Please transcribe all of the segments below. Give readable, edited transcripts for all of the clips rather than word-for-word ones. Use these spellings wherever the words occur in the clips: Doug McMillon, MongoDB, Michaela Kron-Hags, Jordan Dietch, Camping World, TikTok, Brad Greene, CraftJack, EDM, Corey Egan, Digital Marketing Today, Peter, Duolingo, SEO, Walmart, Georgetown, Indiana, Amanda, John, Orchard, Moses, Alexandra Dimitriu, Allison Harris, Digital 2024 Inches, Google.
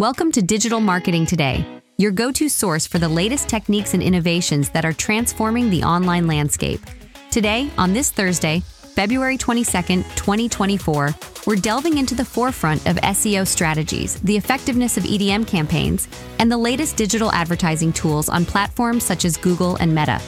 Welcome to Digital Marketing Today, your go-to source for the latest techniques and innovations that are transforming the online landscape. Today, on this Thursday, February 22nd, 2024, we're delving into the forefront of SEO strategies, the effectiveness of EDM campaigns, and the latest digital advertising tools on platforms such as Google and Meta.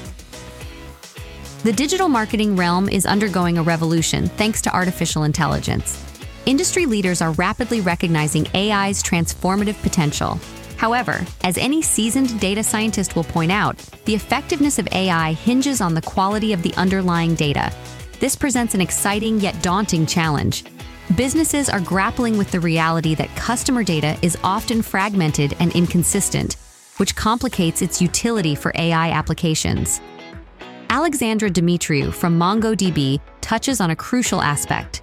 The digital marketing realm is undergoing a revolution thanks to artificial intelligence. Industry leaders are rapidly recognizing AI's transformative potential. However, as any seasoned data scientist will point out, the effectiveness of AI hinges on the quality of the underlying data. This presents an exciting yet daunting challenge. Businesses are grappling with the reality that customer data is often fragmented and inconsistent, which complicates its utility for AI applications. Alexandra Dimitriu from MongoDB touches on a crucial aspect.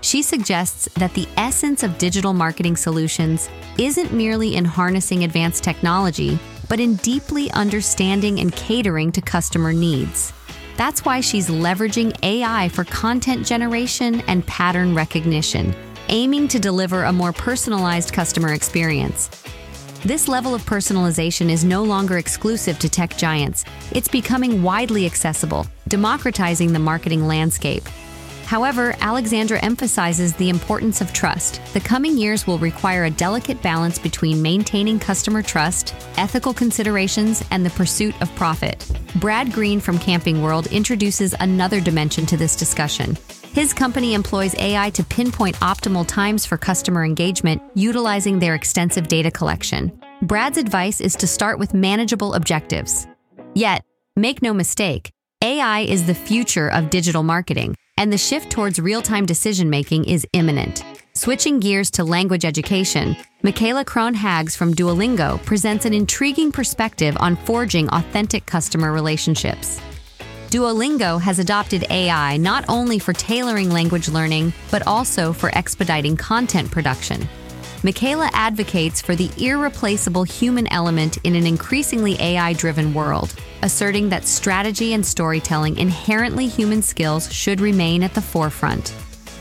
She suggests that the essence of digital marketing solutions isn't merely in harnessing advanced technology, but in deeply understanding and catering to customer needs. That's why she's leveraging AI for content generation and pattern recognition, aiming to deliver a more personalized customer experience. This level of personalization is no longer exclusive to tech giants. It's becoming widely accessible, democratizing the marketing landscape. However, Alexandra emphasizes the importance of trust. The coming years will require a delicate balance between maintaining customer trust, ethical considerations, and the pursuit of profit. Brad Greene from Camping World introduces another dimension to this discussion. His company employs AI to pinpoint optimal times for customer engagement, utilizing their extensive data collection. Brad's advice is to start with manageable objectives. Yet, make no mistake, AI is the future of digital marketing, and the shift towards real-time decision-making is imminent. Switching gears to language education, Michaela Kron-Hags from Duolingo presents an intriguing perspective on forging authentic customer relationships. Duolingo has adopted AI not only for tailoring language learning, but also for expediting content production. Michaela advocates for the irreplaceable human element in an increasingly AI-driven world, asserting that strategy and storytelling inherently human skills should remain at the forefront.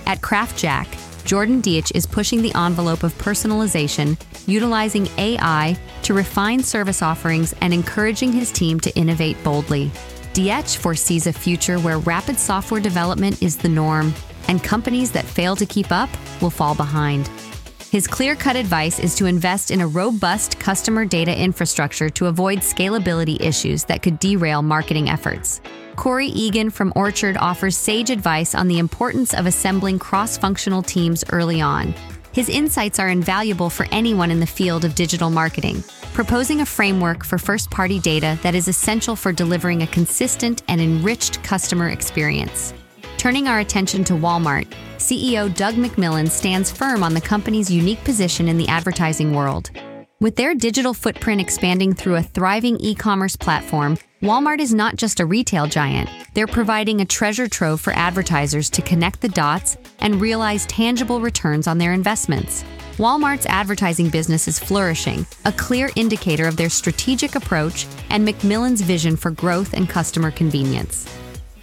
At CraftJack, Jordan Dietch is pushing the envelope of personalization, utilizing AI to refine service offerings and encouraging his team to innovate boldly. Dietch foresees a future where rapid software development is the norm, and companies that fail to keep up will fall behind. His clear-cut advice is to invest in a robust customer data infrastructure to avoid scalability issues that could derail marketing efforts. Corey Egan from Orchard offers sage advice on the importance of assembling cross-functional teams early on. His insights are invaluable for anyone in the field of digital marketing, proposing a framework for first-party data that is essential for delivering a consistent and enriched customer experience. Turning our attention to Walmart, CEO Doug McMillon stands firm on the company's unique position in the advertising world. With their digital footprint expanding through a thriving e-commerce platform, Walmart is not just a retail giant. They're providing a treasure trove for advertisers to connect the dots and realize tangible returns on their investments. Walmart's advertising business is flourishing, a clear indicator of their strategic approach and McMillon's vision for growth and customer convenience.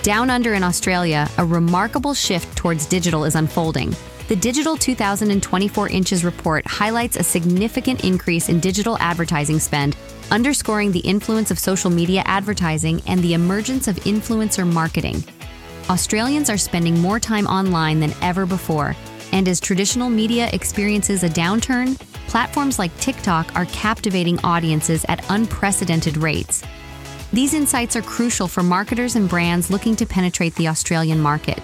Down under in Australia, a remarkable shift towards digital is unfolding. The Digital 2024 Inches report highlights a significant increase in digital advertising spend, underscoring the influence of social media advertising and the emergence of influencer marketing. Australians are spending more time online than ever before, and as traditional media experiences a downturn, platforms like TikTok are captivating audiences at unprecedented rates. These insights are crucial for marketers and brands looking to penetrate the Australian market.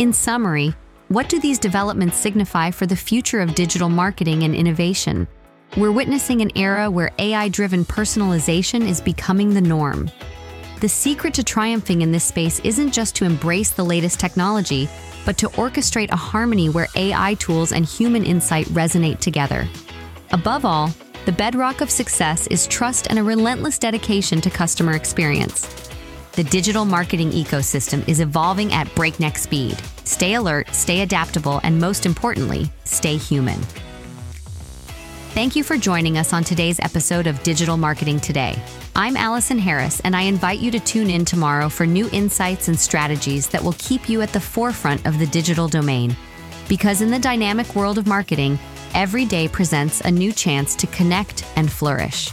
In summary, what do these developments signify for the future of digital marketing and innovation? We're witnessing an era where AI-driven personalization is becoming the norm. The secret to triumphing in this space isn't just to embrace the latest technology, but to orchestrate a harmony where AI tools and human insight resonate together. Above all, the bedrock of success is trust and a relentless dedication to customer experience. The digital marketing ecosystem is evolving at breakneck speed. Stay alert, stay adaptable, and most importantly, stay human. Thank you for joining us on today's episode of Digital Marketing Today. I'm Allison Harris, and I invite you to tune in tomorrow for new insights and strategies that will keep you at the forefront of the digital domain. Because in the dynamic world of marketing, every day presents a new chance to connect and flourish.